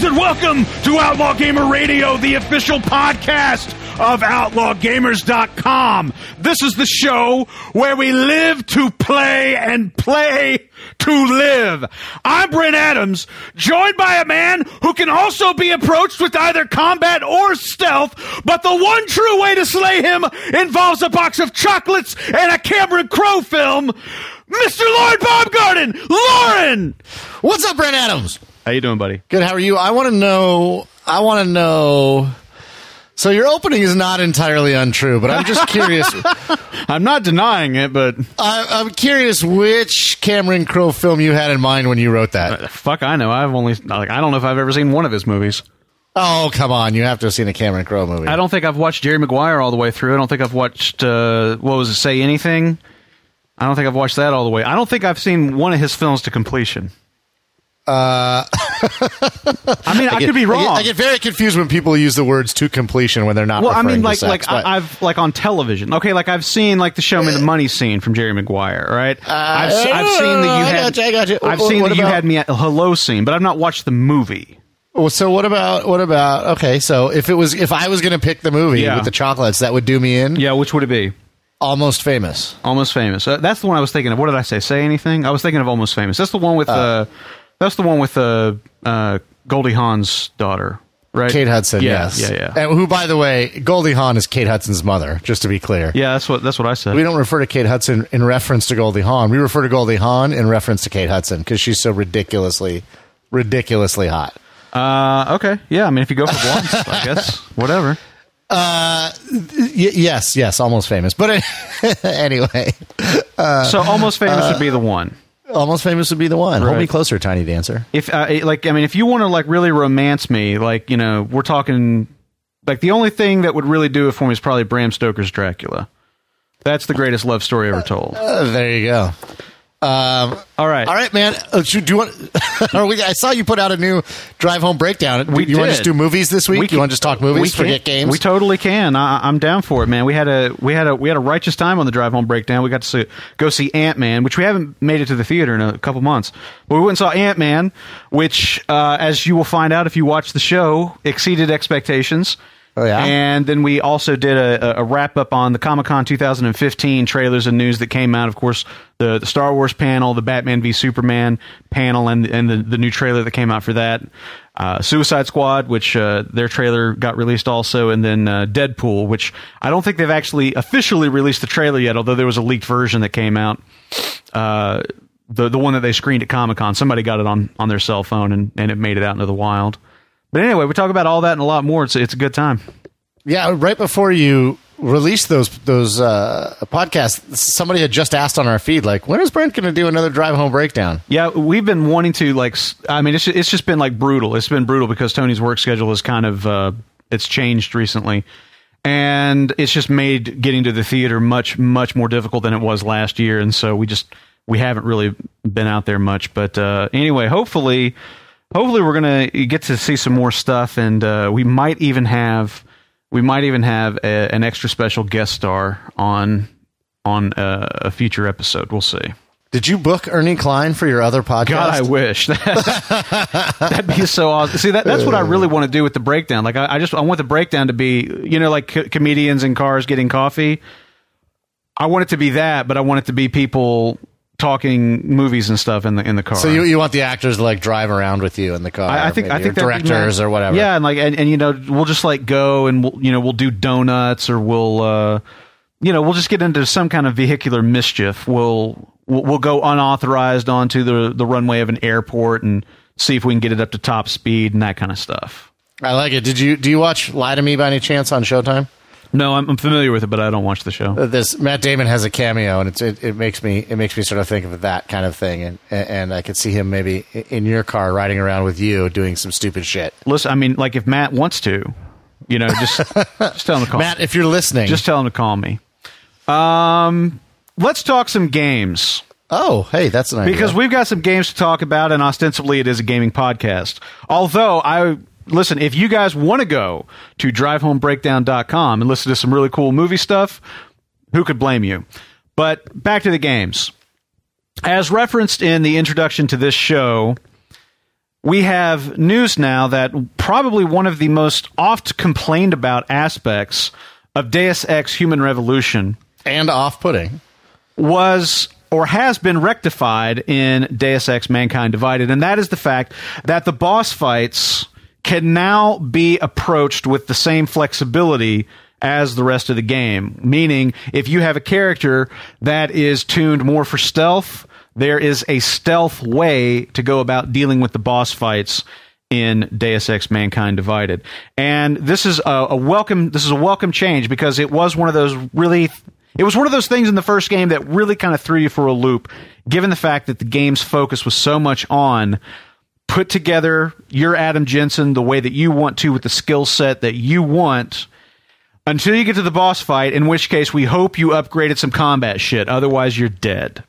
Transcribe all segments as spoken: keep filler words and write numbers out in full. Greetings and welcome to Outlaw Gamer Radio, the official podcast of outlaw gamers dot com. This is the show where we live to play and play to live. I'm Brent Adams, joined by a man who can also be approached with either combat or stealth, but the one true way to slay him involves a box of chocolates and a Cameron Crowe film, Mister Lauren Baumgarten. Lauren! What's up, Brent Adams? How you doing, buddy? Good, how are you? I want to know, I want to know... So your opening is not entirely untrue, but I'm just curious. I'm not denying it, but... I, I'm curious which Cameron Crowe film you had in mind when you wrote that. Uh, fuck, I know. I've only... Like, I don't know if I've ever seen one of his movies. Oh, come on. You have to have seen a Cameron Crowe movie. I don't think I've watched Jerry Maguire all the way through. I don't think I've watched... Uh, what was it? Say Anything? I don't think I've watched that all the way. I don't think I've seen one of his films to completion. Uh, I mean, I, I get, could be wrong. I get, I get very confused when people use the words "to completion" when they're not. Well, I mean, like, sex, like but... I, I've like on television. Okay, like I've seen like the Show Me the Money scene from Jerry Maguire, right? Uh, I've, uh, I've seen the you I had, got you, I got you. I've what, seen what the about... you had me at hello scene, but I've not watched the movie. Well, so what about what about? Okay, so if it was if I was going to pick the movie yeah. with the chocolates, that would do me in. Yeah, which would it be? Almost Famous. Almost Famous. Uh, that's the one I was thinking of. What did I say? Say Anything? I was thinking of Almost Famous. That's the one with the. Uh, uh, That's the one with uh, uh, Goldie Hawn's daughter, right? Kate Hudson, yeah, yes. Yeah, yeah. And who, by the way, Goldie Hawn is Kate Hudson's mother, just to be clear. Yeah, that's what that's what I said. We don't refer to Kate Hudson in reference to Goldie Hawn. We refer to Goldie Hawn in reference to Kate Hudson because she's so ridiculously, ridiculously hot. Uh, okay. Yeah, I mean, if you go for blonde, I guess. Whatever. Uh, y- yes, yes, Almost Famous. But it, anyway. Uh, so Almost Famous uh, would be the one. Almost Famous would be the one. Right. Hold me closer, Tiny Dancer. If uh, like, I mean, if you want to like really romance me, like you know, we're talking like the only thing that would really do it for me is probably Bram Stoker's Dracula. That's the greatest love story ever told. Uh, uh, there you go. Um, all right, all right, man. Uh, do you want? we, I saw you put out a new Drive Home Breakdown. We you want to just do movies this week? We can, you want to just talk movies? We can, forget games. We totally can. I, I'm down for it, man. We had a we had a we had a righteous time on the Drive Home Breakdown. We got to see, go see Ant-Man, which we haven't made it to the theater in a couple months. But we went and saw Ant-Man, which, uh, as you will find out if you watch the show, exceeded expectations. Oh, yeah. And then we also did a, a wrap-up on the Comic-Con twenty fifteen trailers and news that came out. Of course, the, the Star Wars panel, the Batman v Superman panel, and, and the, the new trailer that came out for that. Uh, Suicide Squad, which uh, their trailer got released also, and then uh, Deadpool, which I don't think they've actually officially released the trailer yet, although there was a leaked version that came out. Uh, the the one that they screened at Comic-Con. Somebody got it on, on their cell phone, and, and it made it out into the wild. But anyway, we talk about all that and a lot more. It's it's a good time. Yeah, right before you released those those uh, podcasts, somebody had just asked on our feed, like, when is Brent going to do another Drive Home Breakdown? Yeah, we've been wanting to, like, I mean, it's it's just been, like, brutal. It's been brutal because Tony's work schedule is kind of, uh, it's changed recently. And it's just made getting to the theater much, much more difficult than it was last year. And so we just, we haven't really been out there much. But uh, anyway, hopefully... Hopefully we're going to get to see some more stuff, and uh, we might even have we might even have a, an extra special guest star on on uh, a future episode. We'll see. Did you book Ernie Klein for your other podcast? God, I wish. That'd be so awesome. See, that, that's what I really want to do with the breakdown. Like, I, I just I want the breakdown to be, you know, like co- comedians in cars getting coffee. I want it to be that, but I want it to be people talking movies and stuff in the in the car. So you you want the actors to like drive around with you in the car? I, I think maybe, I think directors or whatever. Yeah, and like and, and you know we'll just like go and we'll, you know we'll do donuts or we'll uh, you know we'll just get into some kind of vehicular mischief. We'll we'll, we'll go unauthorized onto the, the runway of an airport and see if we can get it up to top speed and that kind of stuff. I like it. Did you do you watch Lie to Me by any chance on Showtime? No, I'm, I'm familiar with it, but I don't watch the show. This Matt Damon has a cameo, and it's, it, it makes me it makes me sort of think of that kind of thing, and and I could see him maybe in your car riding around with you doing some stupid shit. Listen, I mean, like if Matt wants to, you know, just just tell him to call. Matt, if you're listening, just tell him to call me. Um, let's talk some games. Oh, hey, that's an idea. Because we've got some games to talk about, and ostensibly it is a gaming podcast. Although I. Listen, if you guys want to go to drive home breakdown dot com and listen to some really cool movie stuff, who could blame you? But back to the games. As referenced in the introduction to this show, we have news now that probably one of the most oft complained about aspects of Deus Ex Human Revolution, and off-putting, was or has been rectified in Deus Ex Mankind Divided, and that is the fact that the boss fights can now be approached with the same flexibility as the rest of the game. Meaning, if you have a character that is tuned more for stealth, there is a stealth way to go about dealing with the boss fights in Deus Ex Mankind Divided. And this is a, a welcome this is a welcome change, because it was one of those really It was one of those things in the first game that really kind of threw you for a loop, given the fact that the game's focus was so much on put together your Adam Jensen the way that you want to, with the skill set that you want, until you get to the boss fight, in which case we hope you upgraded some combat shit, otherwise you're dead.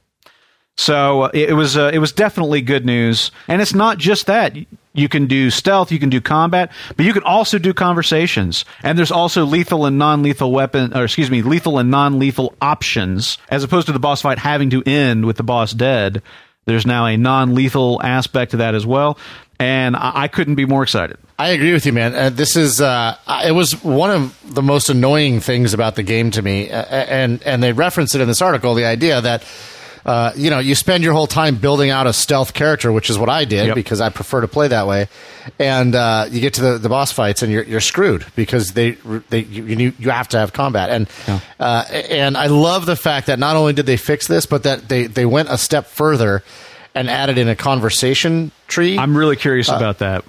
So uh, it was uh, it was definitely good news. And it's not just that. You can do stealth, you can do combat, but you can also do conversations. And there's also lethal and non-lethal weapon, or excuse me, lethal and non-lethal options. As opposed to the boss fight having to end with the boss dead, there's now a non-lethal aspect to that as well. And I, I couldn't be more excited. I agree with you, man. Uh, this is uh, it was one of the most annoying things about the game to me. Uh, and and they reference it in this article, the idea that Uh, you know, you spend your whole time building out a stealth character, which is what I did, yep. because I prefer to play that way. And uh, you get to the, the boss fights, and you're you're screwed, because they they you you have to have combat. And yeah. uh, and I love the fact that not only did they fix this, but that they, they went a step further and added in a conversation tree. I'm really curious uh, about that.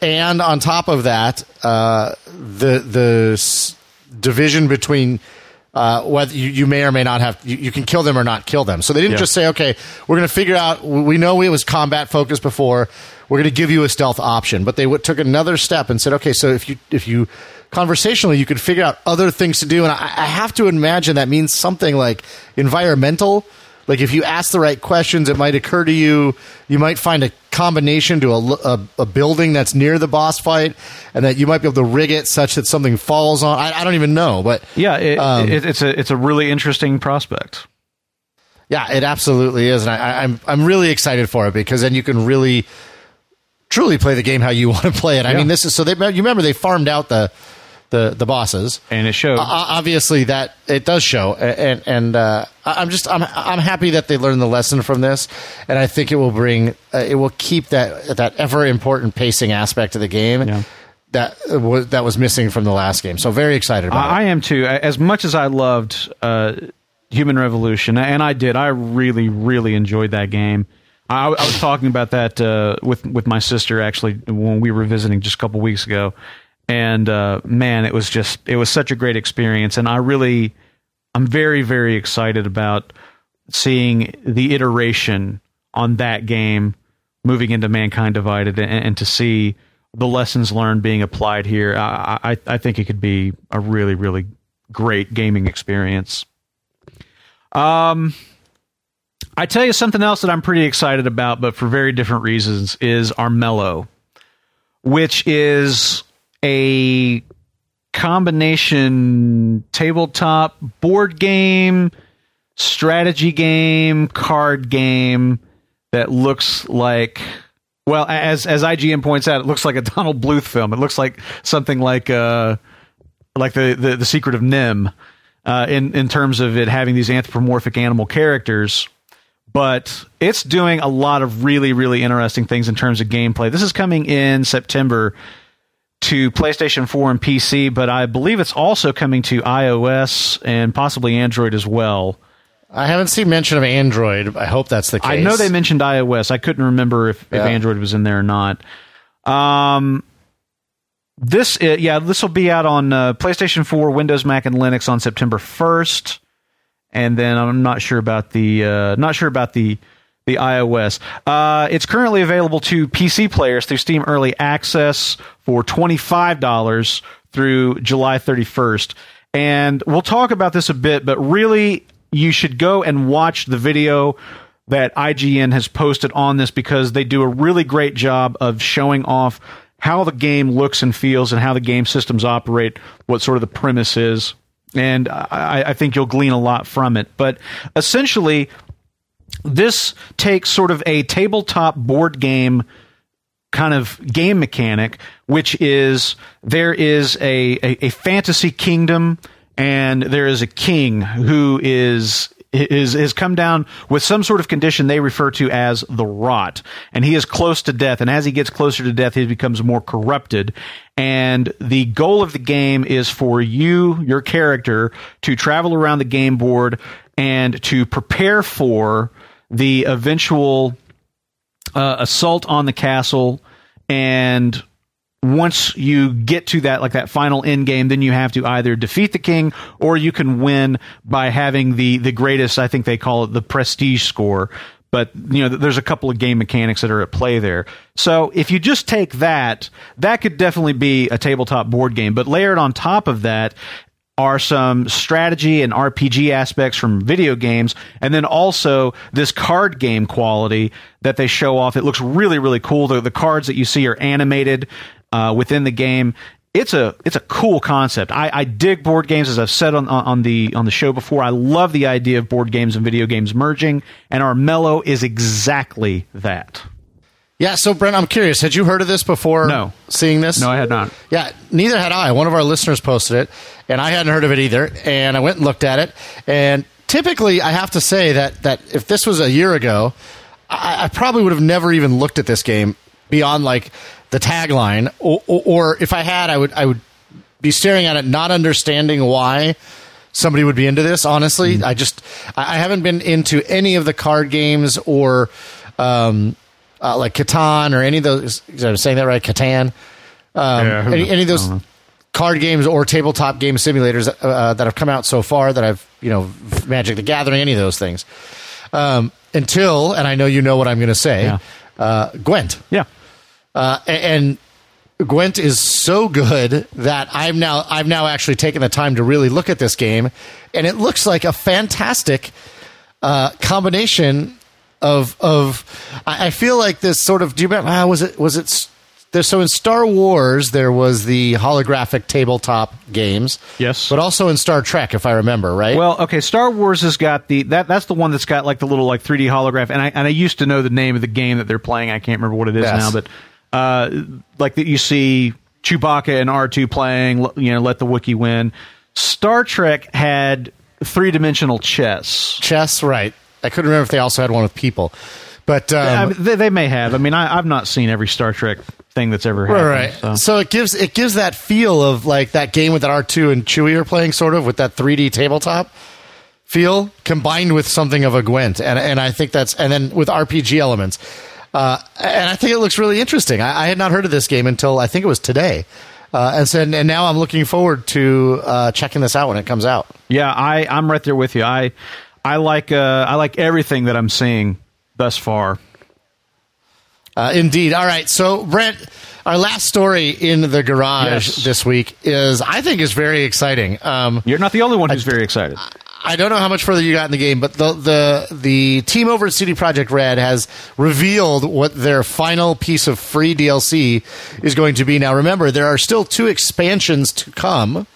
And on top of that, uh, the the s- division between. Uh, whether you, you may or may not have, you, you can kill them or not kill them. So they didn't yeah. just say, okay, we're going to figure out, we know it was combat focused before, we're going to give you a stealth option. But they w- took another step and said, okay, so if you, if you conversationally, you could figure out other things to do. And I, I have to imagine that means something like environmental. Like if you ask the right questions, it might occur to you, you might find a combination to a, a, a building that's near the boss fight, and that you might be able to rig it such that something falls on. I, I don't even know, but yeah, it, um, it, it's a it's a really interesting prospect. Yeah, it absolutely is, and I, I'm I'm really excited for it, because then you can really truly play the game how you want to play it. I yeah. mean, this is so they you remember they farmed out the the, the bosses, and it shows. Uh, obviously, that it does show, and and uh, I'm just I'm I'm happy that they learned the lesson from this, and I think it will bring uh, it will keep that that ever important pacing aspect of the game yeah. that was that was missing from the last game. So very excited about I, it. I am too. As much as I loved uh, Human Revolution, and I did, I really really enjoyed that game. I, I was talking about that uh, with with my sister actually when we were visiting just a couple weeks ago. And, uh, man, it was just, it was such a great experience. And I really, I'm very, very excited about seeing the iteration on that game moving into Mankind Divided, and, and to see the lessons learned being applied here. I, I, I think it could be a really, really great gaming experience. Um, I tell you something else that I'm pretty excited about, but for very different reasons, is Armello, which is a combination tabletop board game, strategy game, card game that looks like, well, as as I G N points out, it looks like a Donald Bluth film. It looks like something like uh, like the, the, the Secret of Nim uh, in, in terms of it having these anthropomorphic animal characters. But it's doing a lot of really, really interesting things in terms of gameplay. This is coming in September to PlayStation four and P C, but I believe it's also coming to iOS and possibly Android as well. I haven't seen mention of Android. I hope that's the case. I know they mentioned iOS. I couldn't remember if, yeah. if Android was in there or not. Um, this, is, yeah, this will be out on uh, PlayStation four, Windows, Mac, and Linux on September first, and then I'm not sure about the uh, not sure about the. The iOS. Uh, it's currently available to P C players through Steam Early Access for twenty-five dollars through July thirty-first. And we'll talk about this a bit, but really you should go and watch the video that I G N has posted on this, because they do a really great job of showing off how the game looks and feels and how the game systems operate, what sort of the premise is. And I, I think you'll glean a lot from it. But essentially, this takes sort of a tabletop board game kind of game mechanic, which is there is a, a, a fantasy kingdom, and there is a king who is is has come down with some sort of condition they refer to as the rot, and he is close to death, and as he gets closer to death, he becomes more corrupted. And the goal of the game is for you, your character, to travel around the game board and to prepare for the eventual uh, assault on the castle. And once you get to that, like that final end game, then you have to either defeat the king, or you can win by having the, the greatest, I think they call it the prestige score. But, you know, there's a couple of game mechanics that are at play there. So if you just take that, that could definitely be a tabletop board game. But layered on top of that are some strategy and R P G aspects from video games, and then also this card game quality that they show off. It looks really, really cool. The, the cards that you see are animated uh, within the game. It's a it's a cool concept. I, I dig board games, as I've said on, on the on the show before. I love the idea of board games and video games merging, and Armello is exactly that. Yeah, so Brent, I'm curious. Had you heard of this before? No. Seeing this? No, I had not. Yeah, neither had I. One of our listeners posted it, and I hadn't heard of it either. And I went and looked at it. And typically, I have to say that that if this was a year ago, I, I probably would have never even looked at this game beyond like the tagline, or, or, or if I had, I would I would be staring at it, not understanding why somebody would be into this. Honestly, mm. I just I haven't been into any of the card games or. Um, Uh, like Catan or any of those, I'm saying that right, Catan, um, yeah, any, any of those card games or tabletop game simulators uh, that have come out so far that I've, you know, Magic the Gathering, any of those things. Um, until, and I know you know what I'm going to say, yeah. uh, Gwent. Yeah. Uh, and, and Gwent is so good that I've now, I've now actually taken the time to really look at this game, and it looks like a fantastic uh, combination Of of, I feel like this sort of. Do you remember? Ah, was it was it? There's so in Star Wars there was the holographic tabletop games. Yes, but also in Star Trek, if I remember right. Well, okay, Star Wars has got the that that's the one that's got like the little like three D holograph, and I and I used to know the name of the game that they're playing. I can't remember what it is yes. now, but uh, like that you see Chewbacca and R two playing. You know, let the Wookiee win. Star Trek had three dimensional chess. Chess, right. I couldn't remember if they also had one with people, but um, I, they, they may have. I mean, I, I've not seen every Star Trek thing that's ever happened. Right, so. so it gives it gives that feel of like that game with that R two and Chewie are playing, sort of with that three D tabletop feel combined with something of a Gwent, and and I think that's and then with R P G elements, uh, and I think it looks really interesting. I, I had not heard of this game until I think it was today. Uh, and so, and now I'm looking forward to uh, checking this out when it comes out. Yeah, I, I'm right there with you. I. I like uh, I like everything that I'm seeing thus far. Uh, indeed. All right. So, Brent, our last story in the garage yes. this week is, I think, is very exciting. Um, You're not the only one who's I, very excited. I don't know how much further you got in the game, but the the the team over at C D Projekt Red has revealed what their final piece of free D L C is going to be. Now, remember, there are still two expansions to come.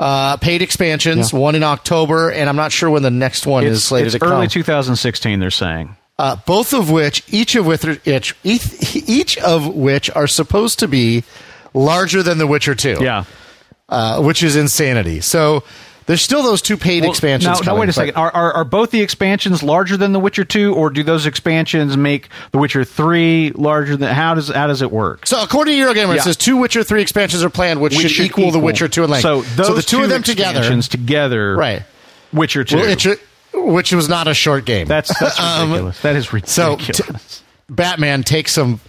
Uh, paid expansions, yeah. one in October, and I'm not sure when the next one it's, is slated to come. It's early two thousand sixteen, they're saying. Uh, both of which, each of which, each, each of which are supposed to be larger than The Witcher two. Yeah, uh, which is insanity. So there's still those two paid well, expansions. Now, coming, now wait a second. Are, are are both the expansions larger than The Witcher two, or do those expansions make The Witcher three larger than? How does how does it work? So according to Eurogamer, yeah. it says two Witcher three expansions are planned, which should, should equal, equal The Witcher two in length. So, those so the two, two of them together, together, right? Witcher two, well, it, which was not a short game. That's that's ridiculous. um, that is ridiculous. So t- Batman, take some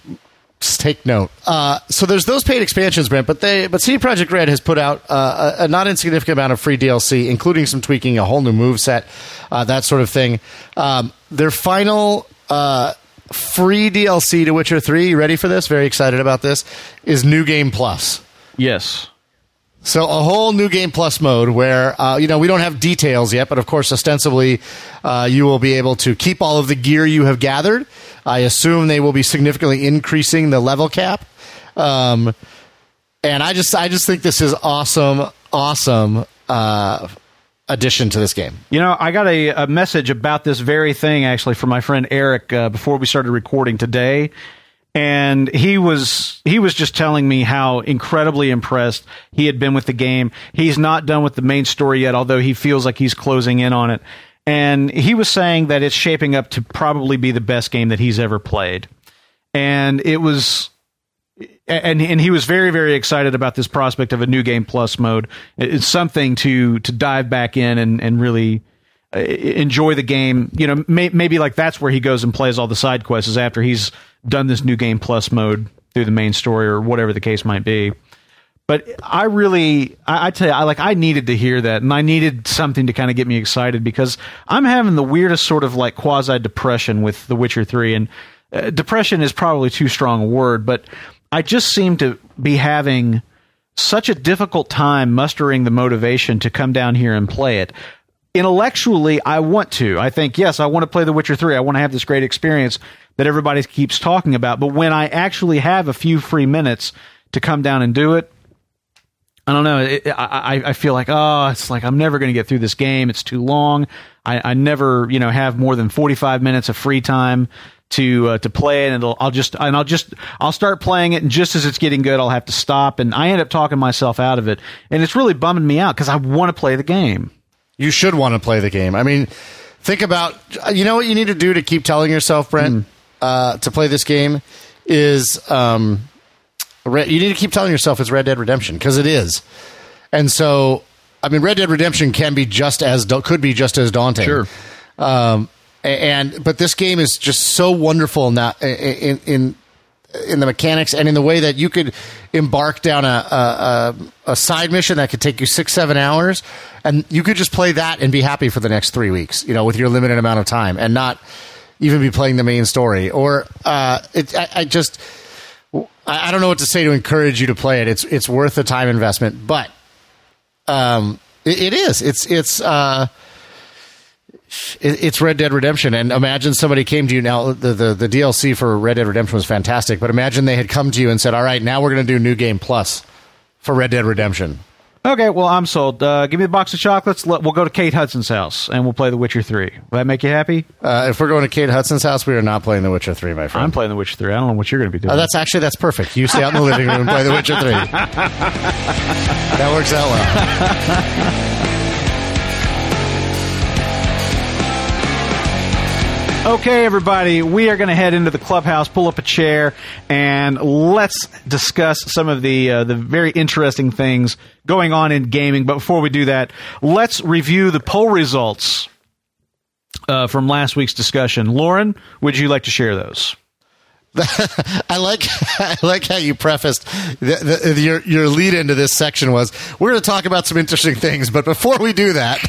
take note. Uh, so there's those paid expansions, Brent, but they but C D Projekt Red has put out uh, a, a not insignificant amount of free D L C, including some tweaking, a whole new moveset, uh, that sort of thing. Um, their final uh, free D L C to Witcher three, you ready for this? Very excited about this, is New Game Plus. Yes. So a whole New Game Plus mode where, uh, you know, we don't have details yet, but of course, ostensibly, uh, you will be able to keep all of the gear you have gathered. I assume they will be significantly increasing the level cap. Um, and I just I just think this is awesome, awesome uh, addition to this game. You know, I got a, a message about this very thing, actually, from my friend Eric uh, before we started recording today. And he was he was just telling me how incredibly impressed he had been with the game. He's not done with the main story yet, although he feels like he's closing in on it. And he was saying that it's shaping up to probably be the best game that he's ever played. And it was... And and he was very, very excited about this prospect of a new game plus mode. It's something to to dive back in and, and really enjoy the game. You know, may, maybe like that's where he goes and plays all the side quests is after he's done this new game plus mode through the main story or whatever the case might be. But I really, I, I tell you, I like I needed to hear that, and I needed something to kind of get me excited because I'm having the weirdest sort of like quasi depression with The Witcher three, and uh, depression is probably too strong a word, but I just seem to be having such a difficult time mustering the motivation to come down here and play it. Intellectually, I want to. I think, yes, I want to play The Witcher three. I want to have this great experience that everybody keeps talking about. But when I actually have a few free minutes to come down and do it, I don't know. It, I, I feel like, oh, it's like I'm never going to get through this game. It's too long. I, I never, you know, have more than forty-five minutes of free time to uh, to play it, and it'll, I'll just and I'll just I'll start playing it, and just as it's getting good, I'll have to stop, and I end up talking myself out of it, and it's really bumming me out because I want to play the game. You should want to play the game. I mean, think about you know what you need to do to keep telling yourself, Brent, mm. uh, to play this game is um, re- you need to keep telling yourself it's Red Dead Redemption because it is, and so I mean, Red Dead Redemption can be just as could be just as daunting. Sure. Um, And but this game is just so wonderful in that in in in the mechanics and in the way that you could embark down a a, a side mission that could take you six seven hours, and you could just play that and be happy for the next three weeks, you know, with your limited amount of time, and not even be playing the main story. Or uh, it, I, I just I don't know what to say to encourage you to play it. It's it's worth the time investment, but um, it, it is it's it's. Uh, It's Red Dead Redemption, and imagine somebody came to you now. The, the the D L C for Red Dead Redemption was fantastic, but imagine they had come to you and said, "All right, now we're going to do New Game Plus for Red Dead Redemption." Okay, well, I'm sold. Uh, give me a box of chocolates. Let, we'll go to Kate Hudson's house, and we'll play The Witcher three. Will that make you happy? Uh, if we're going to Kate Hudson's house, we are not playing The Witcher three, my friend. I'm playing The Witcher three. I don't know what you're going to be doing. Uh, that's actually that's perfect. You stay out in the living room and play The Witcher three. That works out well. Okay, everybody, we are going to head into the clubhouse, pull up a chair, and let's discuss some of the uh, the very interesting things going on in gaming. But before we do that, let's review the poll results uh, from last week's discussion. Lauren, would you like to share those? I like I like how you prefaced the, the, your your lead into this section was, we're going to talk about some interesting things, but before we do that,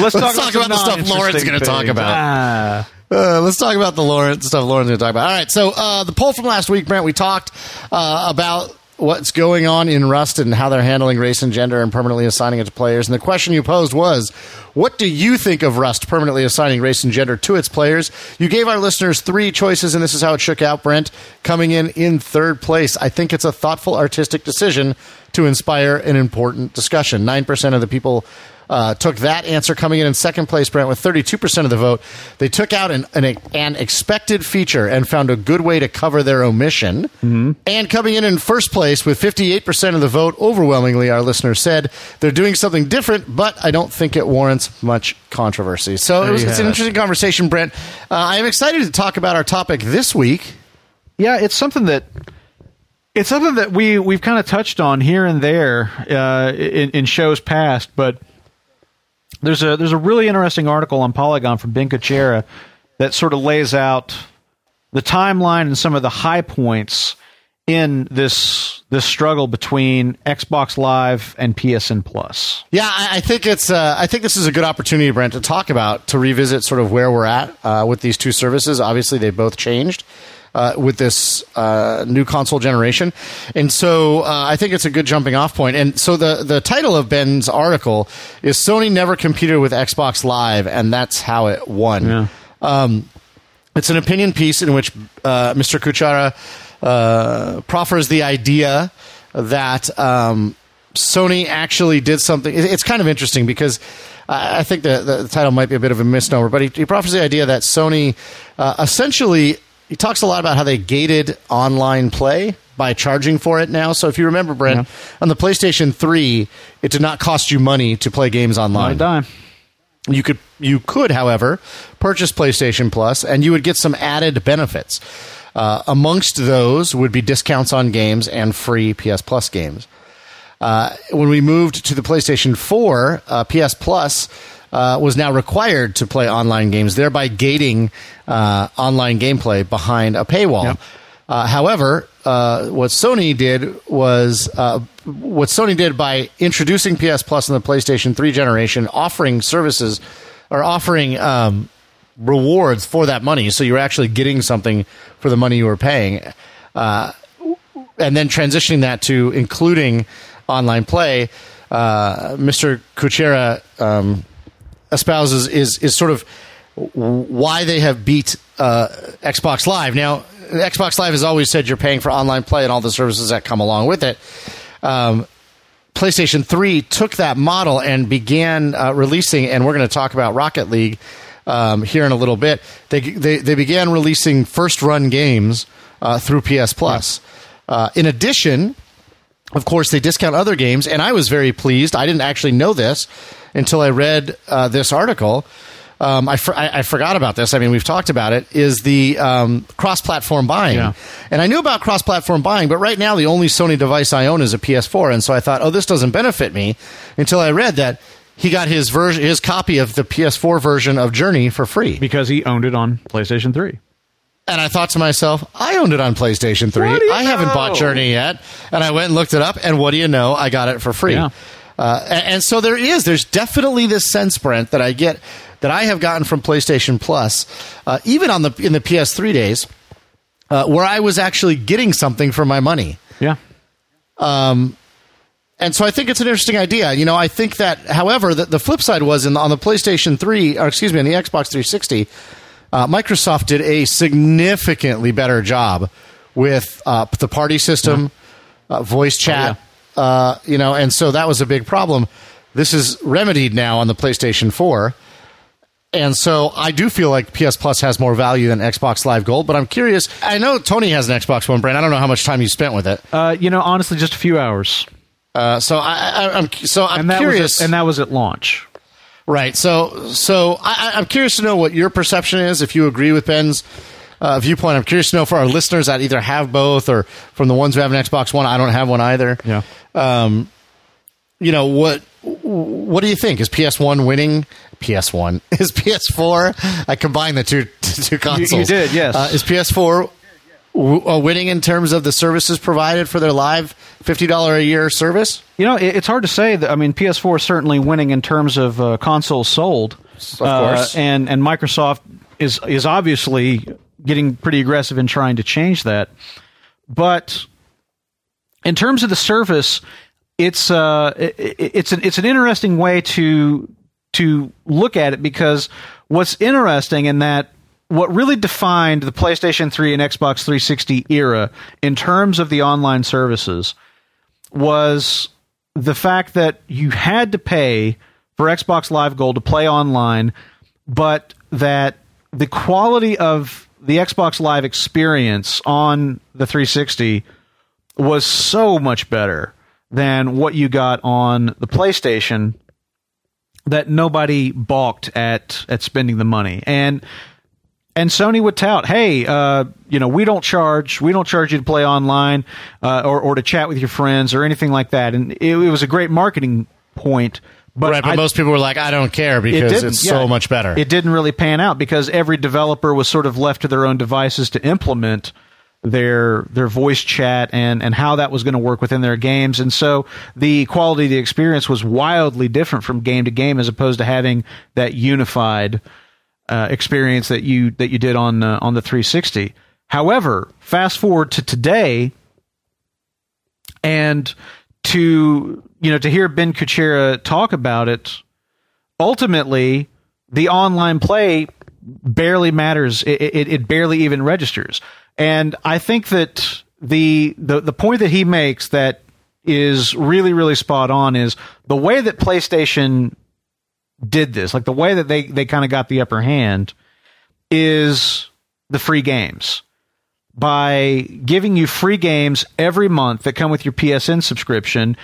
let's, let's talk, talk about the stuff Lauren's going to talk about. Ah. Uh, let's talk about the Lauren, stuff Lauren's going to talk about. All right, so uh, the poll from last week, Brent, we talked uh, about what's going on in Rust and how they're handling race and gender and permanently assigning it to players. And the question you posed was, what do you think of Rust permanently assigning race and gender to its players? You gave our listeners three choices, and this is how it shook out, Brent. Coming in in third place, I think it's a thoughtful, artistic decision to inspire an important discussion. nine percent of the people... Uh, took that answer. Coming in in second place, Brent, with thirty-two percent of the vote. They took out an, an, an expected feature and found a good way to cover their omission. Mm-hmm. And coming in in first place with fifty-eight percent of the vote, overwhelmingly, our listeners said they're doing something different, but I don't think it warrants much controversy. So it was, it's an interesting conversation, Brent. Uh, I am excited to talk about our topic this week. Yeah, it's something that... It's something that we, we've kind of touched on here and there uh, in, in shows past, but... There's a there's a really interesting article on Polygon from Ben Kuchera that sort of lays out the timeline and some of the high points in this this struggle between Xbox Live and P S N Plus. Yeah, I, I think it's uh, I think this is a good opportunity, Brent, to talk about to revisit sort of where we're at uh, with these two services. Obviously, they both changed uh, with this uh, new console generation, and so uh, I think it's a good jumping off point. And so the the title of Ben's article is "Sony Never Competed with Xbox Live, and That's How It Won." Yeah. Um, it's an opinion piece in which uh, Mister Kuchera uh, proffers the idea that um, Sony actually did something. It's kind of interesting because I think the, the title might be a bit of a misnomer, but he, he proffers the idea that Sony uh, essentially he talks a lot about how they gated online play by charging for it now. So if you remember, Brent, yeah. on the PlayStation three, it did not cost you money to play games online. Not a dime. You could, you could, however, purchase PlayStation Plus, and you would get some added benefits. Uh, amongst those would be discounts on games and free P S Plus games. Uh, when we moved to the PlayStation four, uh, P S Plus uh, was now required to play online games, thereby gating uh, online gameplay behind a paywall. Yep. Uh, however, uh, what Sony did was uh, what Sony did by introducing P S Plus in the PlayStation three generation, offering services or offering um, rewards for that money. So you were actually getting something for the money you were paying, uh, and then transitioning that to including online play. Uh, Mister Kuchera um, espouses is is sort of why they have beat uh, Xbox Live now. Xbox Live has always said you're paying for online play and all the services that come along with it. Um, PlayStation three took that model and began uh, releasing, and we're going to talk about Rocket League um, here in a little bit. They they, they began releasing first-run games uh, through P S Plus. Yeah. Uh, in addition, of course, they discount other games, and I was very pleased. I didn't actually know this until I read uh, this article. Um, I, fr- I, I forgot about this. I mean, we've talked about it, is the um, cross-platform buying. Yeah. And I knew about cross-platform buying, but right now the only Sony device I own is a P S four. And so I thought, oh, this doesn't benefit me, until I read that he got his version, his copy of the P S four version of Journey for free. Because he owned it on PlayStation three. And I thought to myself, I owned it on PlayStation three. I know? haven't bought Journey yet. And I went and looked it up, and what do you know? I got it for free. Yeah. Uh, and, and so there is. There's definitely this sense, Brent, that I get... that I have gotten from PlayStation Plus, uh, even on the in the P S three days, uh, where I was actually getting something for my money. Yeah. Um, and so I think it's an interesting idea. You know, I think that, however, the, the flip side was in the, on the PlayStation three, or excuse me, on the Xbox three sixty, uh, Microsoft did a significantly better job with uh, the party system, yeah. uh, voice chat, oh, yeah. uh, you know, and so that was a big problem. This is remedied now on the PlayStation four. And so I do feel like P S Plus has more value than Xbox Live Gold, but I'm curious. I know Tony has an Xbox One, Brent. I don't know how much time you spent with it. Uh, you know, honestly, just a few hours. Uh, so I, I, I'm so I'm and that curious, was at, and that was at launch, right? So, so I, I'm curious to know what your perception is. If you agree with Ben's uh, viewpoint, I'm curious to know for our listeners that either have both, or from the ones who have an Xbox One. I don't have one either. Yeah. Um, you know what? What do you think? Is P S one winning? P S one is P S four. I combined the two two consoles. You, you did, yes. Uh, is P S four w- uh, winning in terms of the services provided for their live fifty dollars a year service? You know, it, it's hard to say. That, I mean, P S four is certainly winning in terms of uh, consoles sold, of course, uh, and and Microsoft is is obviously getting pretty aggressive in trying to change that. But in terms of the service. It's uh, it's an it's an interesting way to to look at it, because what's interesting in that what really defined the PlayStation three and Xbox three sixty era in terms of the online services was the fact that you had to pay for Xbox Live Gold to play online, but that the quality of the Xbox Live experience on the three sixty was so much better than what you got on the PlayStation, that nobody balked at at spending the money. And and Sony would tout, hey, uh, you know, we don't charge, we don't charge you to play online uh, or or to chat with your friends or anything like that. And it, it was a great marketing point. But right, but I, most people were like, I don't care because it it's yeah, so much better. It didn't really pan out because every developer was sort of left to their own devices to implement their their voice chat and, and how that was going to work within their games. And so the quality of the experience was wildly different from game to game, as opposed to having that unified uh, experience that you that you did on uh, on the three sixty. However, fast forward to today, and to you know to hear Ben Kuchera talk about it, ultimately the online play barely matters. It, it, it barely even registers. And I think that the, the the point that he makes that is really, really spot on is the way that PlayStation did this, like the way that they, they kind of got the upper hand, is the free games. by giving you free games every month that come with your P S N subscription.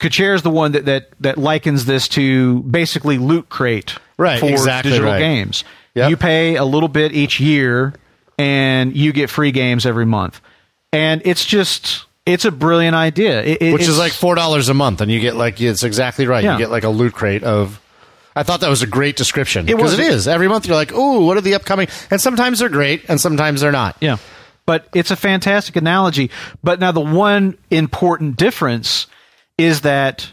Kuchera's the one that, that, that likens this to basically loot crate right, for exactly digital right. games. Yep. You pay a little bit each year, and you get free games every month. And it's just... It's a brilliant idea. It, it, Which is like four dollars a month, and you get like... It's exactly right. Yeah. You get like a loot crate of... I thought that was a great description. It was. Because it is. Every month you're like, ooh, what are the upcoming... And sometimes they're great, and sometimes they're not. Yeah. But it's a fantastic analogy. But now the one important difference is that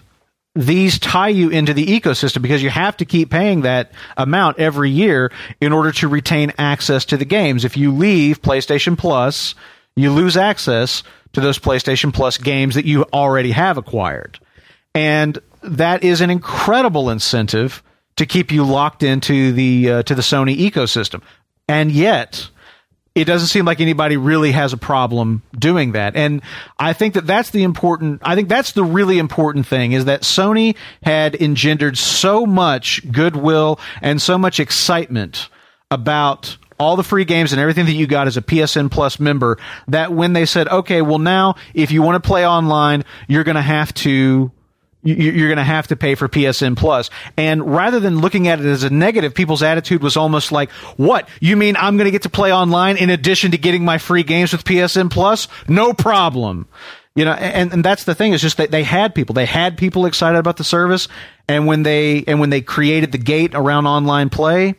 these tie you into the ecosystem, because you have to keep paying that amount every year in order to retain access to the games. If you leave PlayStation Plus, you lose access to those PlayStation Plus games that you already have acquired. And that is an incredible incentive to keep you locked into the uh, to the Sony ecosystem. And yet, it doesn't seem like anybody really has a problem doing that. And I think that that's the important... I think that's the really important thing, is that Sony had engendered so much goodwill and so much excitement about... all the free games and everything that you got as a P S N Plus member, that when they said, okay, well now, if you want to play online, you're going to have to, you're going to have to pay for P S N Plus. And rather than looking at it as a negative, people's attitude was almost like, what? You mean I'm going to get to play online in addition to getting my free games with P S N Plus? No problem. You know, and, and that's the thing, is just that they had people, they had people excited about the service. And when they, and when they created the gate around online play,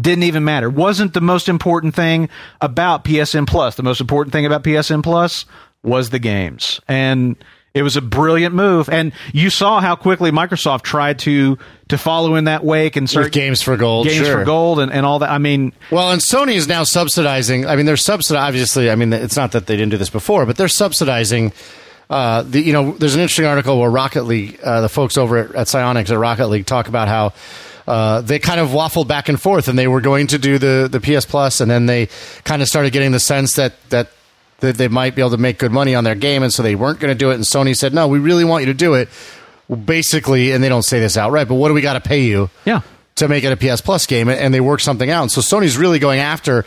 didn't even matter. Wasn't the most important thing about P S N Plus. The most important thing about P S N Plus was the games. And it was a brilliant move. And you saw how quickly Microsoft tried to to follow in that wake and start... With games for gold. Games sure. for gold and, and all that. I mean... Well, and Sony is now subsidizing... I mean, they're subsidizing... Obviously, I mean, it's not that they didn't do this before, but they're subsidizing... Uh, the, you know, there's an interesting article where Rocket League, uh, the folks over at, at Psyonix at Rocket League talk about how uh, they kind of waffled back and forth, and they were going to do the, the P S Plus, and then they kind of started getting the sense that, that that they might be able to make good money on their game, and so they weren't going to do it, and Sony said, no, we really want you to do it, basically, and they don't say this outright, but what do we got to pay you yeah. to make it a P S Plus game, and they worked something out, and so Sony's really going after...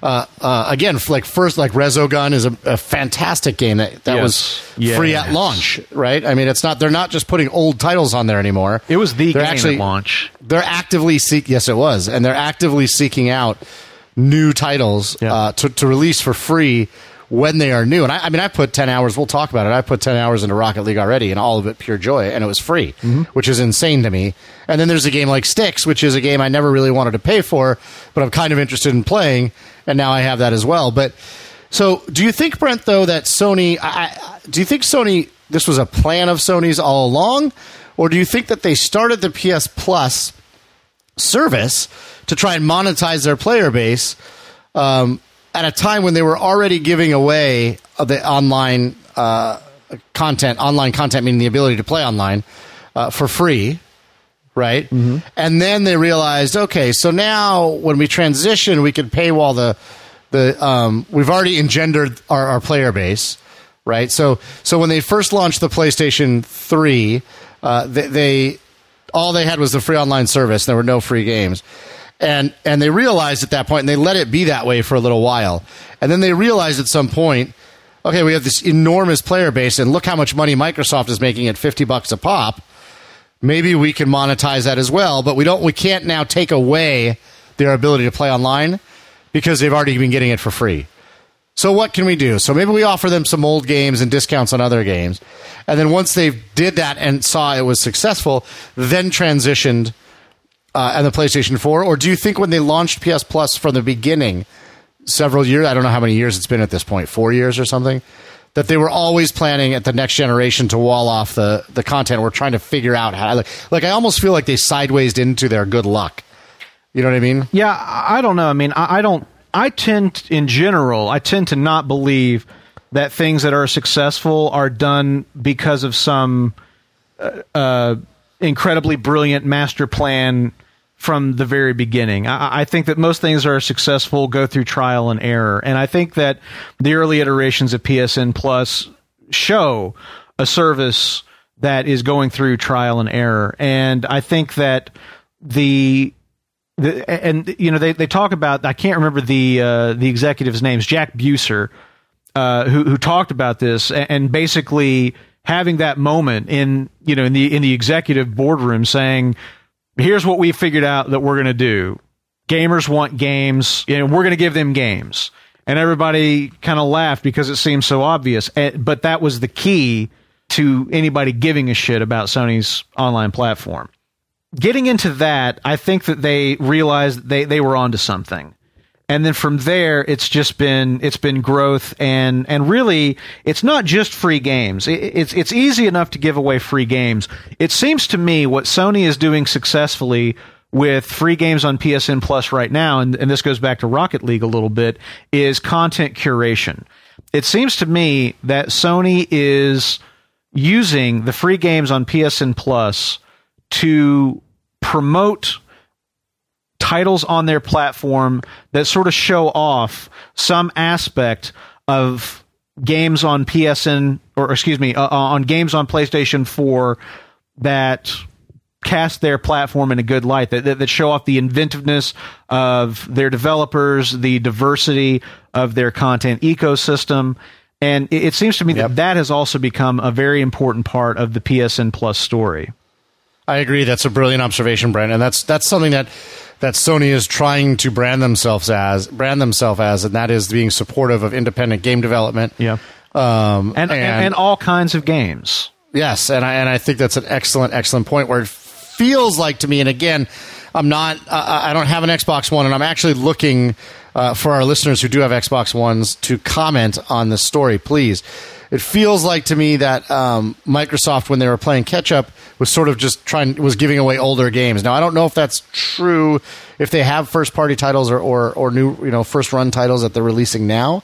Uh, uh, again, like first, like Resogun is a, a fantastic game that, that yes. was yes. free at launch, right? I mean, it's not, they're not just putting old titles on there anymore. It was the they're game actually, at launch. They're actively seek, yes, it was, and they're actively seeking out new titles yeah. uh, to, to release for free when they are new. And I, I mean, I put ten hours, we'll talk about it, I put ten hours into Rocket League already, and all of it pure joy, and it was free, mm-hmm. which is insane to me. And then there's a game like Styx, which is a game I never really wanted to pay for, but I'm kind of interested in playing, and now I have that as well. But so do you think, Brent, though, that Sony, I, I, do you think Sony, this was a plan of Sony's all along, or do you think that they started the P S Plus service to try and monetize their player base, um, at a time when they were already giving away the online uh, content, online content meaning the ability to play online uh, for free, right? Mm-hmm. And then they realized, okay, so now when we transition, we could paywall the the. Um, we've already engendered our, our player base, right? So, so when they first launched the PlayStation three, uh, they, they all they had was the free online service. There were no free games. And and they realized at that point, and they let it be that way for a little while. And then they realized at some point, okay, we have this enormous player base, and look how much money Microsoft is making at fifty bucks a pop. Maybe we can monetize that as well, but we don't. We can't now take away their ability to play online because they've already been getting it for free. So what can we do? So maybe we offer them some old games and discounts on other games. And then once they did that and saw it was successful, then transitioned... Uh, and the PlayStation four, or do you think when they launched P S Plus from the beginning, several years, I don't know how many years it's been at this point, four years or something, that they were always planning at the next generation to wall off the, the content, or trying to figure out how, like, like I almost feel like they sideways into their good luck. You know what I mean? Yeah, I don't know. I mean, I, I don't, I tend, to, in general, I tend to not believe that things that are successful are done because of some uh, incredibly brilliant master plan from the very beginning. I, I think that most things are successful, go through trial and error. And I think that the early iterations of P S N Plus show a service that is going through trial and error. And I think that the the, and you know, they, they talk about, I can't remember the uh, the executive's names, Jack Bucer, uh, who who talked about this, and, and basically having that moment in, you know, in the in the executive boardroom saying, here's what we figured out that we're going to do. Gamers want games, and you know, we're going to give them games. And everybody kind of laughed because it seemed so obvious. But that was the key to anybody giving a shit about Sony's online platform. Getting into that, I think that they realized they, they were onto something. And then from there, it's just been it's been growth, and and really, it's not just free games. It, it's it's easy enough to give away free games. It seems to me what Sony is doing successfully with free games on P S N Plus right now, and, and this goes back to Rocket League a little bit, is content curation. It seems to me that Sony is using the free games on P S N Plus to promote titles on their platform that sort of show off some aspect of games on P S N, or excuse me, uh, on games on PlayStation four that cast their platform in a good light, that, that, that show off the inventiveness of their developers, the diversity of their content ecosystem. And it, it seems to me yep. that that has also become a very important part of the P S N Plus story. I agree. That's a brilliant observation, Brent. And that's that's something that, that Sony is trying to brand themselves as, brand themselves as, and that is being supportive of independent game development. Yeah, um, and, and, and and all kinds of games. Yes, and I and I think that's an excellent excellent point where it feels like to me. And again, I'm not. Uh, I don't have an Xbox One, and I'm actually looking uh, for our listeners who do have Xbox Ones to comment on this story, please. It feels like to me that um, Microsoft, when they were playing catch-up, was sort of just trying was giving away older games. Now, I don't know if that's true, if they have first-party titles or, or or new, you know, first-run titles that they're releasing now.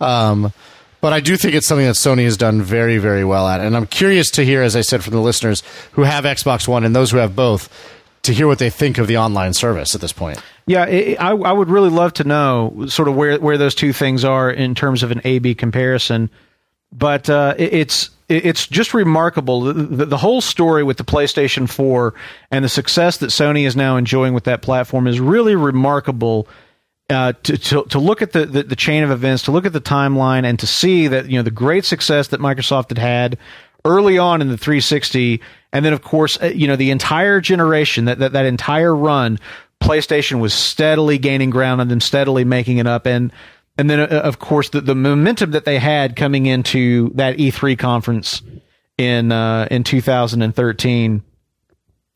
Um, but I do think it's something that Sony has done very, very well at. And I'm curious to hear, as I said, from the listeners who have Xbox One and those who have both, to hear what they think of the online service at this point. Yeah, it, I, I would really love to know sort of where, where those two things are in terms of an A B comparison. But uh, it's it's just remarkable, the, the whole story with the PlayStation four and the success that Sony is now enjoying with that platform is really remarkable. Uh, to, to to look at the, the, the chain of events, to look at the timeline, and to see that, you know, the great success that Microsoft had had early on in the three sixty, and then of course, you know, the entire generation, that that, that entire run, PlayStation was steadily gaining ground on them, steadily making it up. And. And then, of course, the, the momentum that they had coming into that E three conference in uh, in two thousand thirteen,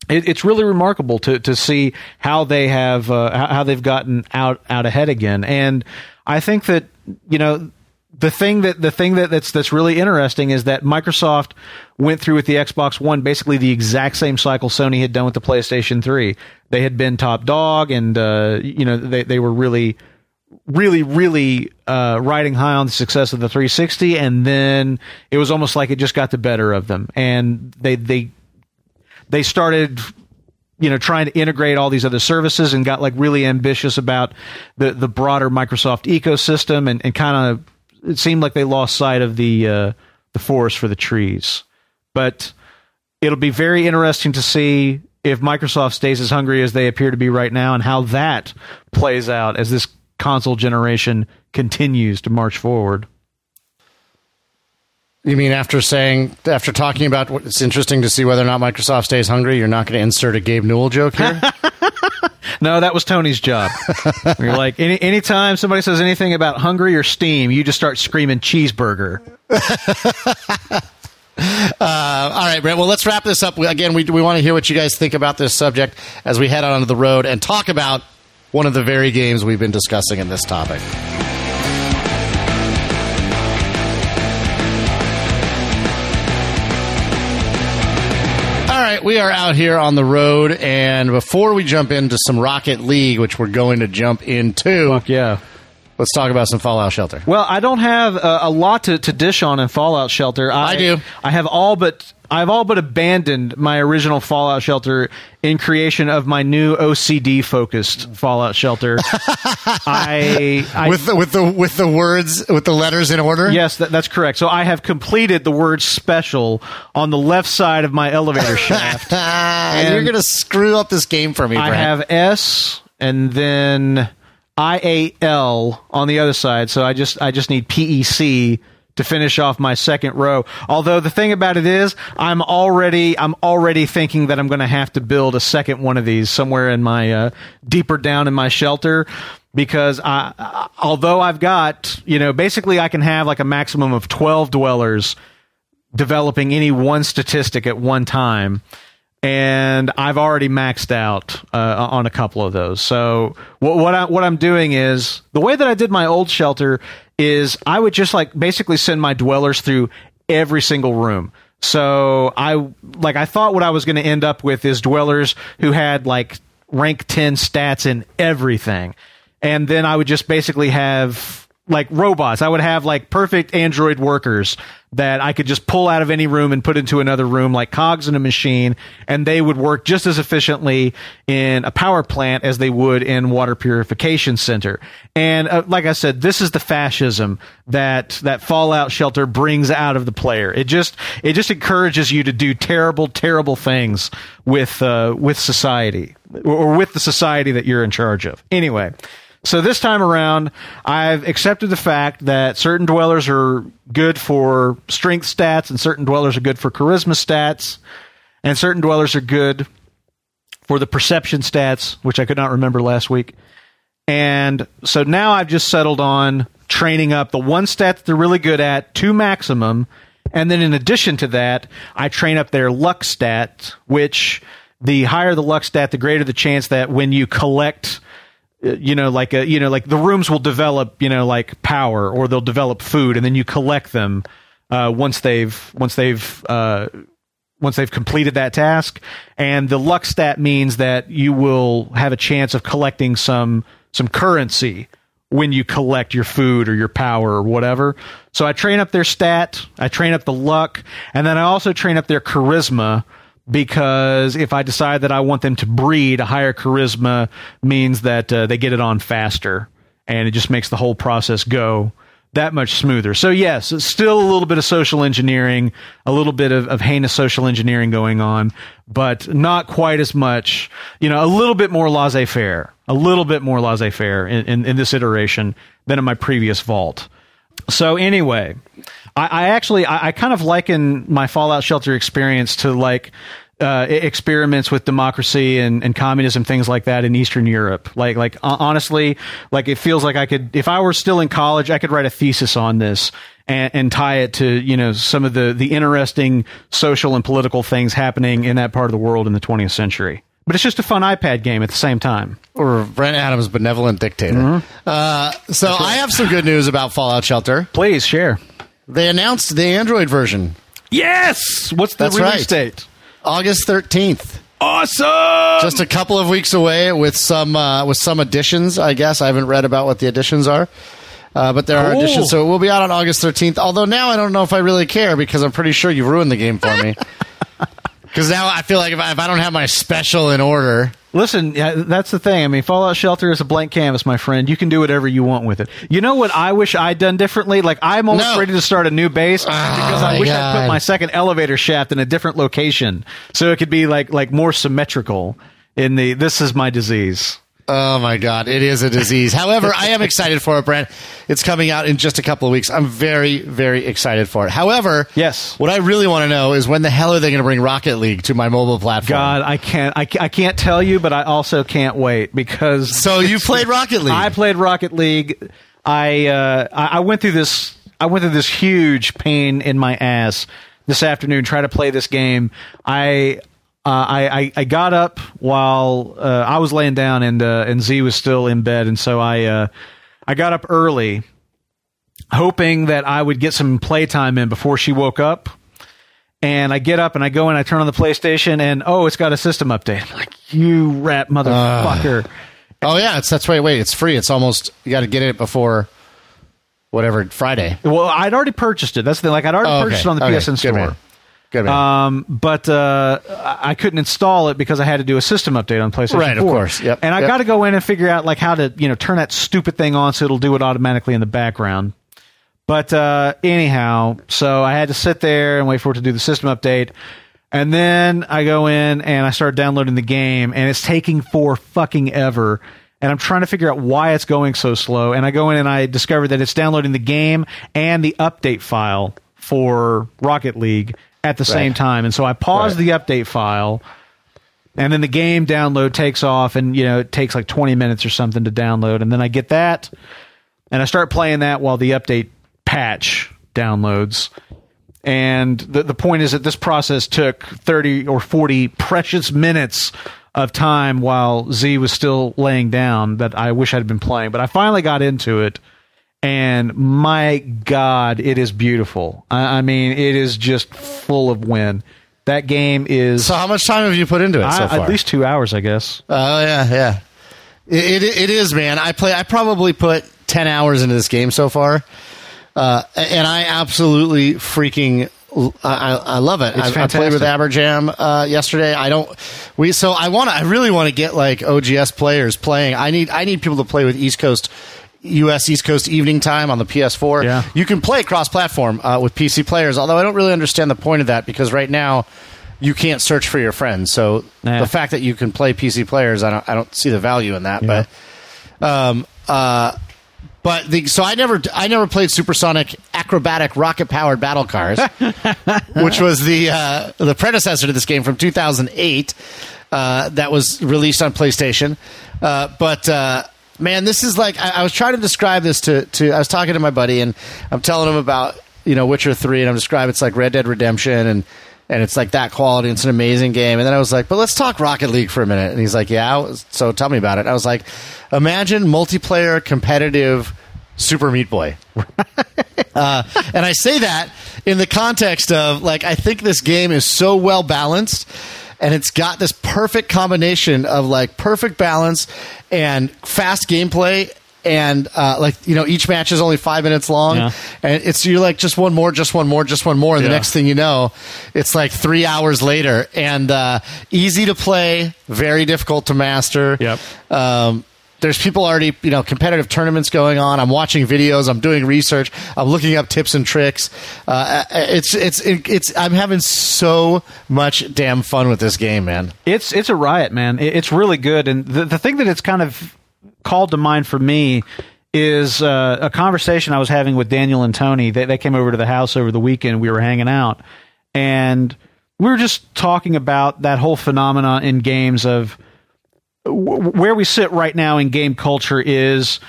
it, it's really remarkable to to see how they have uh, how they've gotten out out ahead again. And I think that, you know, the thing that the thing that that's that's really interesting is that Microsoft went through with the Xbox One basically the exact same cycle Sony had done with the PlayStation three. They had been top dog, and uh, you know, they they were really. really, really uh, riding high on the success of the three sixty, and then it was almost like it just got the better of them. And they they they started, you know, trying to integrate all these other services, and got like really ambitious about the, the broader Microsoft ecosystem, and, and kind of, it seemed like they lost sight of the uh, the forest for the trees. But it'll be very interesting to see if Microsoft stays as hungry as they appear to be right now, and how that plays out as this console generation continues to march forward. You mean after saying, after talking about what, it's interesting to see whether or not Microsoft stays hungry, you're not going to insert a Gabe Newell joke here? No, that was Tony's job. You're like, any anytime somebody says anything about hungry or Steam, you just start screaming cheeseburger. Uh, all right, Brent. Well, let's wrap this up. Again, we, we want to hear what you guys think about this subject as we head out onto the road and talk about one of the very games we've been discussing in this topic. All right, we are out here on the road, and before we jump into some Rocket League, which we're going to jump into, fuck yeah, let's talk about some Fallout Shelter. Well, I don't have a, a lot to, to dish on in Fallout Shelter. I, I do. I have all but... I've all but abandoned my original Fallout Shelter in creation of my new O C D-focused Fallout Shelter. I, I with the, with the with the words with the letters in order. Yes, that, that's correct. So I have completed the word "special" on the left side of my elevator shaft. And you're going to screw up this game for me, Brent. I have S and then I A L on the other side. So I just I just need P E C to finish off my second row. Although the thing about it is, I'm already I'm already thinking that I'm going to have to build a second one of these somewhere in my uh, deeper down in my shelter, because I although I've got, you know, basically I can have like a maximum of twelve dwellers developing any one statistic at one time. And I've already maxed out uh, on a couple of those. So what what, I, what I'm doing is, the way that I did my old shelter is I would just like basically send my dwellers through every single room. So I like I thought what I was going to end up with is dwellers who had like rank ten stats in everything. And then I would just basically have like robots. I would have like perfect android workers that I could just pull out of any room and put into another room like cogs in a machine, and they would work just as efficiently in a power plant as they would in water purification center. And uh, like I said, this is the fascism that that Fallout Shelter brings out of the player. It just it just encourages you to do terrible, terrible things with uh, with society or, or with the society that you're in charge of. Anyway. So this time around, I've accepted the fact that certain dwellers are good for strength stats and certain dwellers are good for charisma stats and certain dwellers are good for the perception stats, which I could not remember last week. And so now I've just settled on training up the one stat that they're really good at to maximum. And then in addition to that, I train up their luck stat, which the higher the luck stat, the greater the chance that when you collect... you know, like, a, you know, like the rooms will develop, you know, like power, or they'll develop food, and then you collect them uh, once they've once they've uh, once they've completed that task. And the luck stat means that you will have a chance of collecting some some currency when you collect your food or your power or whatever. So I train up their stat, I train up the luck, and then I also train up their charisma. Because if I decide that I want them to breed, a higher charisma means that uh, they get it on faster, and it just makes the whole process go that much smoother. So yes, it's still a little bit of social engineering, a little bit of, of heinous social engineering going on, but not quite as much, you know, a little bit more laissez-faire, a little bit more laissez-faire in, in, in this iteration than in my previous vault. So anyway, I, I actually, I, I kind of liken my Fallout Shelter experience to like uh, experiments with democracy and, and communism, things like that in Eastern Europe. Like, like honestly, like it feels like I could, if I were still in college, I could write a thesis on this and, and tie it to, you know, some of the, the interesting social and political things happening in that part of the world in the twentieth century. But it's just a fun iPad game at the same time. Or Brent Adams' Benevolent Dictator. Mm-hmm. Uh, so right. I have some good news about Fallout Shelter. Please, share. They announced the Android version. Yes! What's the That's release right. date? August thirteenth. Awesome! Just a couple of weeks away with some uh, with some additions, I guess. I haven't read about what the additions are. Uh, but there are cool. additions, so it will be out on August thirteenth. Although now I don't know if I really care, because I'm pretty sure you ruined the game for me. Because now I feel like if I, if I don't have my special in order... Listen, that's the thing. I mean, Fallout Shelter is a blank canvas, my friend. You can do whatever you want with it. You know what I wish I'd done differently? Like, I'm almost no. ready to start a new base oh, because I wish God. I'd put my second elevator shaft in a different location so it could be, like, like more symmetrical in the... This is my disease. Oh, my God. It is a disease. However, I am excited for it, Brent. It's coming out in just a couple of weeks. I'm very, very excited for it. However, yes. What I really want to know is when the hell are they going to bring Rocket League to my mobile platform? God, I can't I, I can't tell you, but I also can't wait because... So you played Rocket League. I played Rocket League. I uh, I went through this. I went through this huge pain in my ass this afternoon trying to play this game. I... Uh, I, I, I got up while uh, I was laying down and uh, and Z was still in bed, and so I uh, I got up early, hoping that I would get some playtime in before she woke up. And I get up and I go and I turn on the PlayStation, and oh, it's got a system update. I'm like, you rat motherfucker! Uh, oh yeah, it's that's right. Wait, it's free. It's almost you got to get it before whatever Friday. Well, I'd already purchased it. That's the thing. Like I'd already oh, okay. purchased it on the okay. P S N store. Good man. Good man. Um, but uh, I couldn't install it because I had to do a system update on PlayStation right, four. Right, of course. Yep, and I yep. got to go in and figure out like how to, you know, turn that stupid thing on so it'll do it automatically in the background. But uh, anyhow, so I had to sit there and wait for it to do the system update. And then I go in and I start downloading the game, and it's taking for fucking ever. and I'm trying to figure out why it's going so slow. And I go in and I discover that it's downloading the game and the update file for Rocket League at the right. same time. And so I pause right. the update file, and then the game download takes off, and you know, it takes like twenty minutes or something to download. And then I get that, and I start playing that while the update patch downloads. And the the point is that this process took thirty or forty precious minutes of time while Z was still laying down that I wish I'd been playing. But I finally got into it, and my God, it is beautiful. I, I mean, it is just full of wind. That game is... So how much time have you put into it I, so far? At least two hours, I guess. Oh, yeah, yeah. It, it, it is, man. I play. I probably put ten hours into this game so far. Uh, and I absolutely freaking I, I love it. I, I played with Aberjam uh, yesterday. I don't we so I want I really want to get like O G S players playing. I need I need people to play with East Coast U S East Coast evening time on the P S four. Yeah. You can play cross platform uh, with P C players, although I don't really understand the point of that because right now you can't search for your friends. So yeah. the fact that you can play P C players, I don't I don't see the value in that. Yeah. But um uh But the, so I never I never played supersonic acrobatic rocket powered battle cars, which was the uh, the predecessor to this game from two thousand eight uh, that was released on PlayStation. Uh, but uh, man, this is like I, I was trying to describe this to, to I was talking to my buddy and I'm telling him about you know Witcher three and I'm describing it's like Red Dead Redemption and and it's like that quality. It's an amazing game. And then I was like, but let's talk Rocket League for a minute. And he's like, yeah, so tell me about it. And I was like, imagine multiplayer competitive Super Meat Boy. uh, and I say that in the context of, like, I think this game is so well balanced. And it's got this perfect combination of, like, perfect balance and fast gameplay. And, uh, like, you know, each match is only five minutes long. Yeah. And it's you're like, just one more, just one more, just one more. And yeah. the next thing you know, it's like three hours later. And uh, easy to play, very difficult to master. Yep. Um, there's people already, you know, competitive tournaments going on. I'm watching videos. I'm doing research. I'm looking up tips and tricks. Uh, it's, it's, it's, I'm having so much damn fun with this game, man. It's, it's a riot, man. It's really good. And the, the thing that it's kind of called to mind for me is uh, a conversation I was having with Daniel and Tony. They, they came over to the house over the weekend. We were hanging out, and we were just talking about that whole phenomena in games of w- where we sit right now in game culture is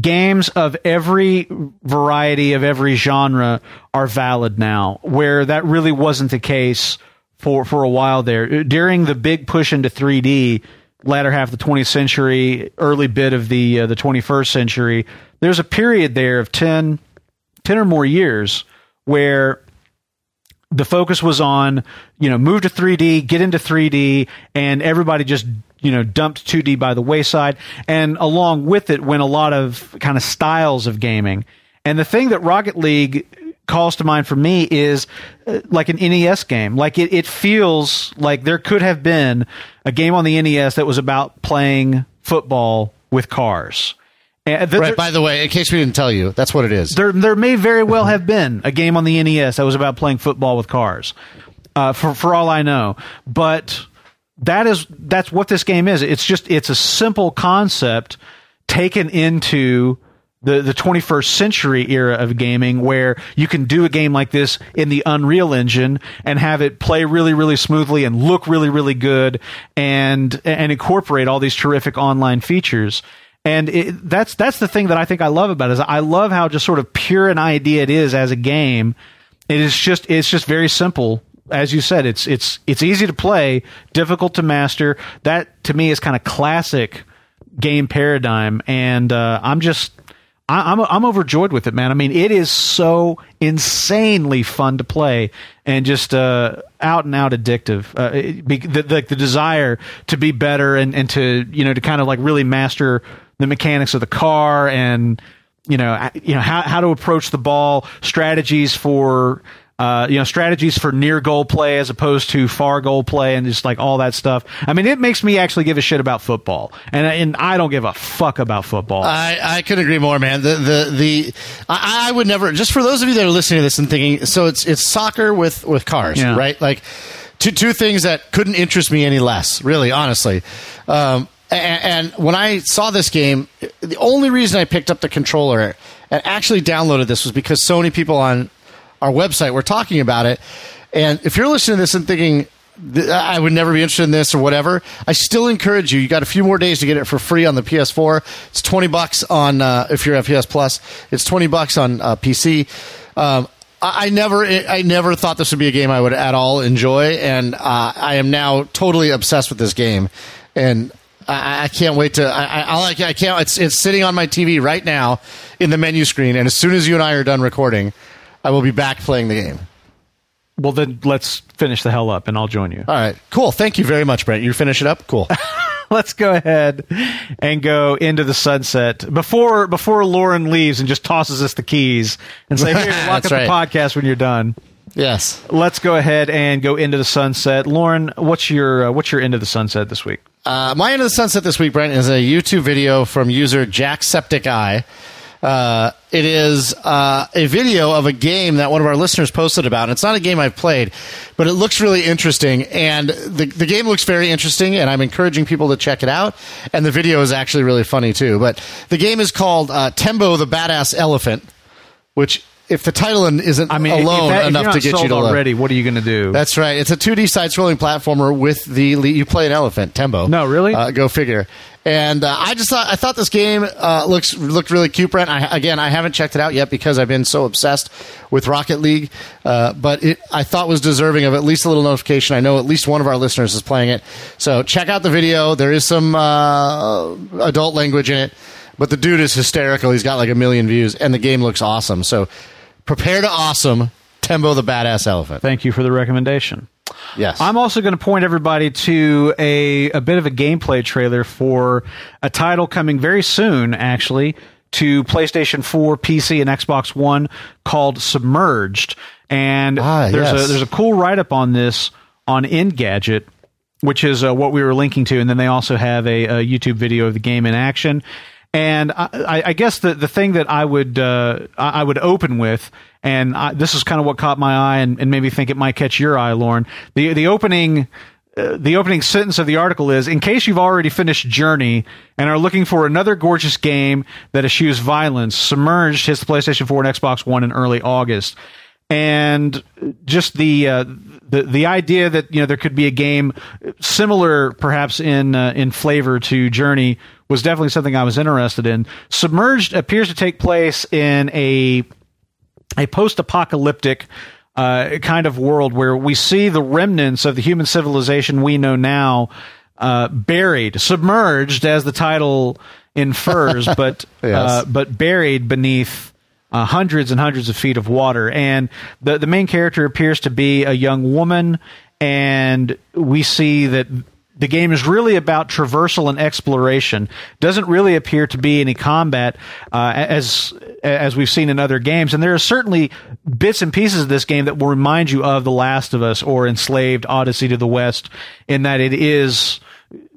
games of every variety, of every genre are valid now, where that really wasn't the case for, for a while there. During the big push into three D, latter half of the twentieth century, early bit of the uh, the twenty-first century, there's a period there of ten, ten or more years where the focus was on, you know, move to three D, get into three D, and everybody just, you know, dumped two D by the wayside. And along with it went a lot of kind of styles of gaming. And the thing that Rocket League calls to mind for me is uh, like an N E S game. Like it, it feels like there could have been a game on the N E S that was about playing football with cars. And th- right. There, by the way, in case we didn't tell you, that's what it is. There, there may very well have been a game on the N E S that was about playing football with cars. Uh, for for all I know, but that is that's what this game is. It's just it's a simple concept taken into The, the twenty-first century era of gaming, where you can do a game like this in the Unreal Engine and have it play really, really smoothly and look really, really good and and incorporate all these terrific online features. And it, that's that's the thing that I think I love about it, is I love how just sort of pure an idea it is as a game. It is just it's just very simple. As you said, it's it's it's easy to play, difficult to master. That to me is kind of classic game paradigm, and uh, I'm just I'm I'm overjoyed with it, man. I mean, it is so insanely fun to play and just uh, out and out addictive. Uh, it, be, the, the, the desire to be better and, and to, you know, to kind of like really master the mechanics of the car and, you know, you know how, how to approach the ball, strategies for, uh, you know, strategies for near goal play as opposed to far goal play and just like all that stuff. I mean, it makes me actually give a shit about football, and and I don't give a fuck about football. I, I could agree more, man. The the the I, I would never. Just for those of you that are listening to this and thinking, so it's it's soccer with with cars, yeah. right? Like two two things that couldn't interest me any less, really, honestly. Um, And, and when I saw this game, the only reason I picked up the controller and actually downloaded this was because so many people on our website were talking about it. And if you're listening to this and thinking, I would never be interested in this or whatever, I still encourage you. You got a few more days to get it for free on the P S four. It's twenty bucks on uh, if you're F P S Plus. It's twenty bucks on uh, P C. Um, I, I never, I never thought this would be a game I would at all enjoy, and uh, I am now totally obsessed with this game. And I, I can't wait to. I, I like. I can't. It's it's sitting on my T V right now in the menu screen, and as soon as you and I are done recording, I will be back playing the game. Well, then let's finish the hell up, and I'll join you. All right. Cool. Thank you very much, Brent. You finish it up? Cool. Let's go ahead and go into the sunset before before Lauren leaves and just tosses us the keys and say, hey, lock up right. the podcast when you're done. Yes. Let's go ahead and go into the sunset. Lauren, what's your, uh, what's your end of the sunset this week? Uh, my end of the sunset this week, Brent, is a YouTube video from user JackSepticEye. Uh, it is uh, a video of a game that one of our listeners posted about. And it's not a game I've played, but it looks really interesting. And the, the game looks very interesting, and I'm encouraging people to check it out. And the video is actually really funny, too. But the game is called uh, Tembo the Badass Elephant, which, if the title isn't I mean, alone if that, if enough to get you to already, love. What are you going to do? That's right. It's a two D side-scrolling platformer with the lead. You play an elephant, Tembo. No, really? Uh, go figure. And uh, I just thought I thought this game uh, looks looked really cute, Brent. I, again, I haven't checked it out yet because I've been so obsessed with Rocket League, uh, but it I thought was deserving of at least a little notification. I know at least one of our listeners is playing it, so check out the video. There is some uh, adult language in it, but the dude is hysterical. He's got like a million views, and the game looks awesome. So prepare to awesome Tembo the Badass Elephant. Thank you for the recommendation. Yes. I'm also going to point everybody to a, a bit of a gameplay trailer for a title coming very soon, actually, to PlayStation four, P C, and Xbox One called Submerged. And ah, there's, yes. a, there's a cool write-up on this on Engadget, which is uh, what we were linking to. And then they also have a, a YouTube video of the game in action. And I, I guess the, the thing that I would uh, I would open with, and I, this is kind of what caught my eye and, and made me think it might catch your eye, Lauren. The the opening uh, the opening sentence of the article is, in case you've already finished Journey and are looking for another gorgeous game that eschews violence, Submerged hits the PlayStation four and Xbox One in early August. And just the uh, the the idea that you know there could be a game similar, perhaps in uh, in flavor to Journey, was definitely something I was interested in. Submerged appears to take place in a a post-apocalyptic uh, kind of world where we see the remnants of the human civilization we know now uh, buried, submerged, as the title infers, but yes. uh, but buried beneath. Uh, hundreds and hundreds of feet of water. And the, the main character appears to be a young woman, and we see that the game is really about traversal and exploration. Doesn't really appear to be any combat uh, as as we've seen in other games. And there are certainly bits and pieces of this game that will remind you of The Last of Us or Enslaved: Odyssey to the West, in that it is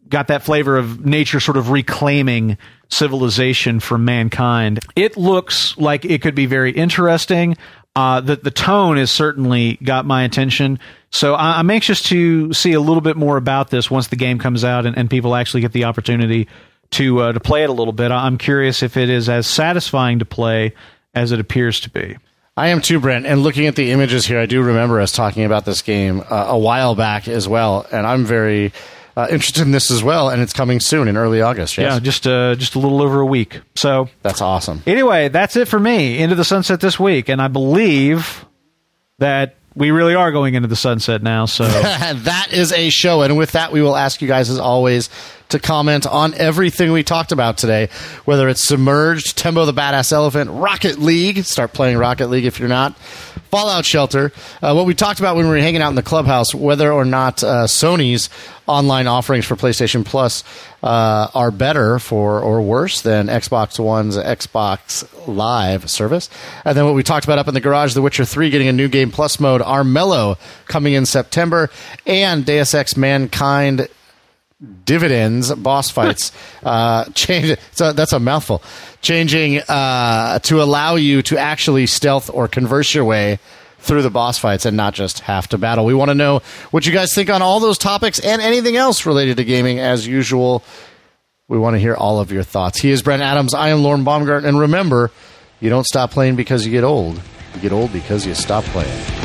got that flavor of nature sort of reclaiming civilization for mankind. It looks like it could be very interesting. Uh, the, the tone has certainly got my attention. So I, I'm anxious to see a little bit more about this once the game comes out and, and people actually get the opportunity to uh, to play it a little bit. I'm curious if it is as satisfying to play as it appears to be. I am too, Brent. And looking at the images here, I do remember us talking about this game uh, a while back as well. And I'm very... Uh, interested in this as well, and it's coming soon in early August. Yes? Yeah, just uh, just a little over a week. So that's awesome. Anyway, that's it for me. Into the sunset this week, and I believe that we really are going into the sunset now. So that is a show, and with that, we will ask you guys, as always, to comment on everything we talked about today, whether it's Submerged, Tembo the Badass Elephant, Rocket League. Start playing Rocket League if you're not. Fallout Shelter, uh, what we talked about when we were hanging out in the clubhouse, whether or not uh, Sony's online offerings for PlayStation Plus uh, are better for or worse than Xbox One's Xbox Live service. And then what we talked about up in the garage, The Witcher three getting a new game plus mode, Armello coming in September, and Deus Ex Mankind Dividends, boss fights, uh, change. So that's a mouthful. Changing uh, to allow you to actually stealth or converse your way through the boss fights and not just have to battle. We want to know what you guys think on all those topics and anything else related to gaming as usual. We want to hear all of your thoughts. He is Brent Adams. I am Lauren Baumgarten. And remember, you don't stop playing because you get old. You get old because you stop playing.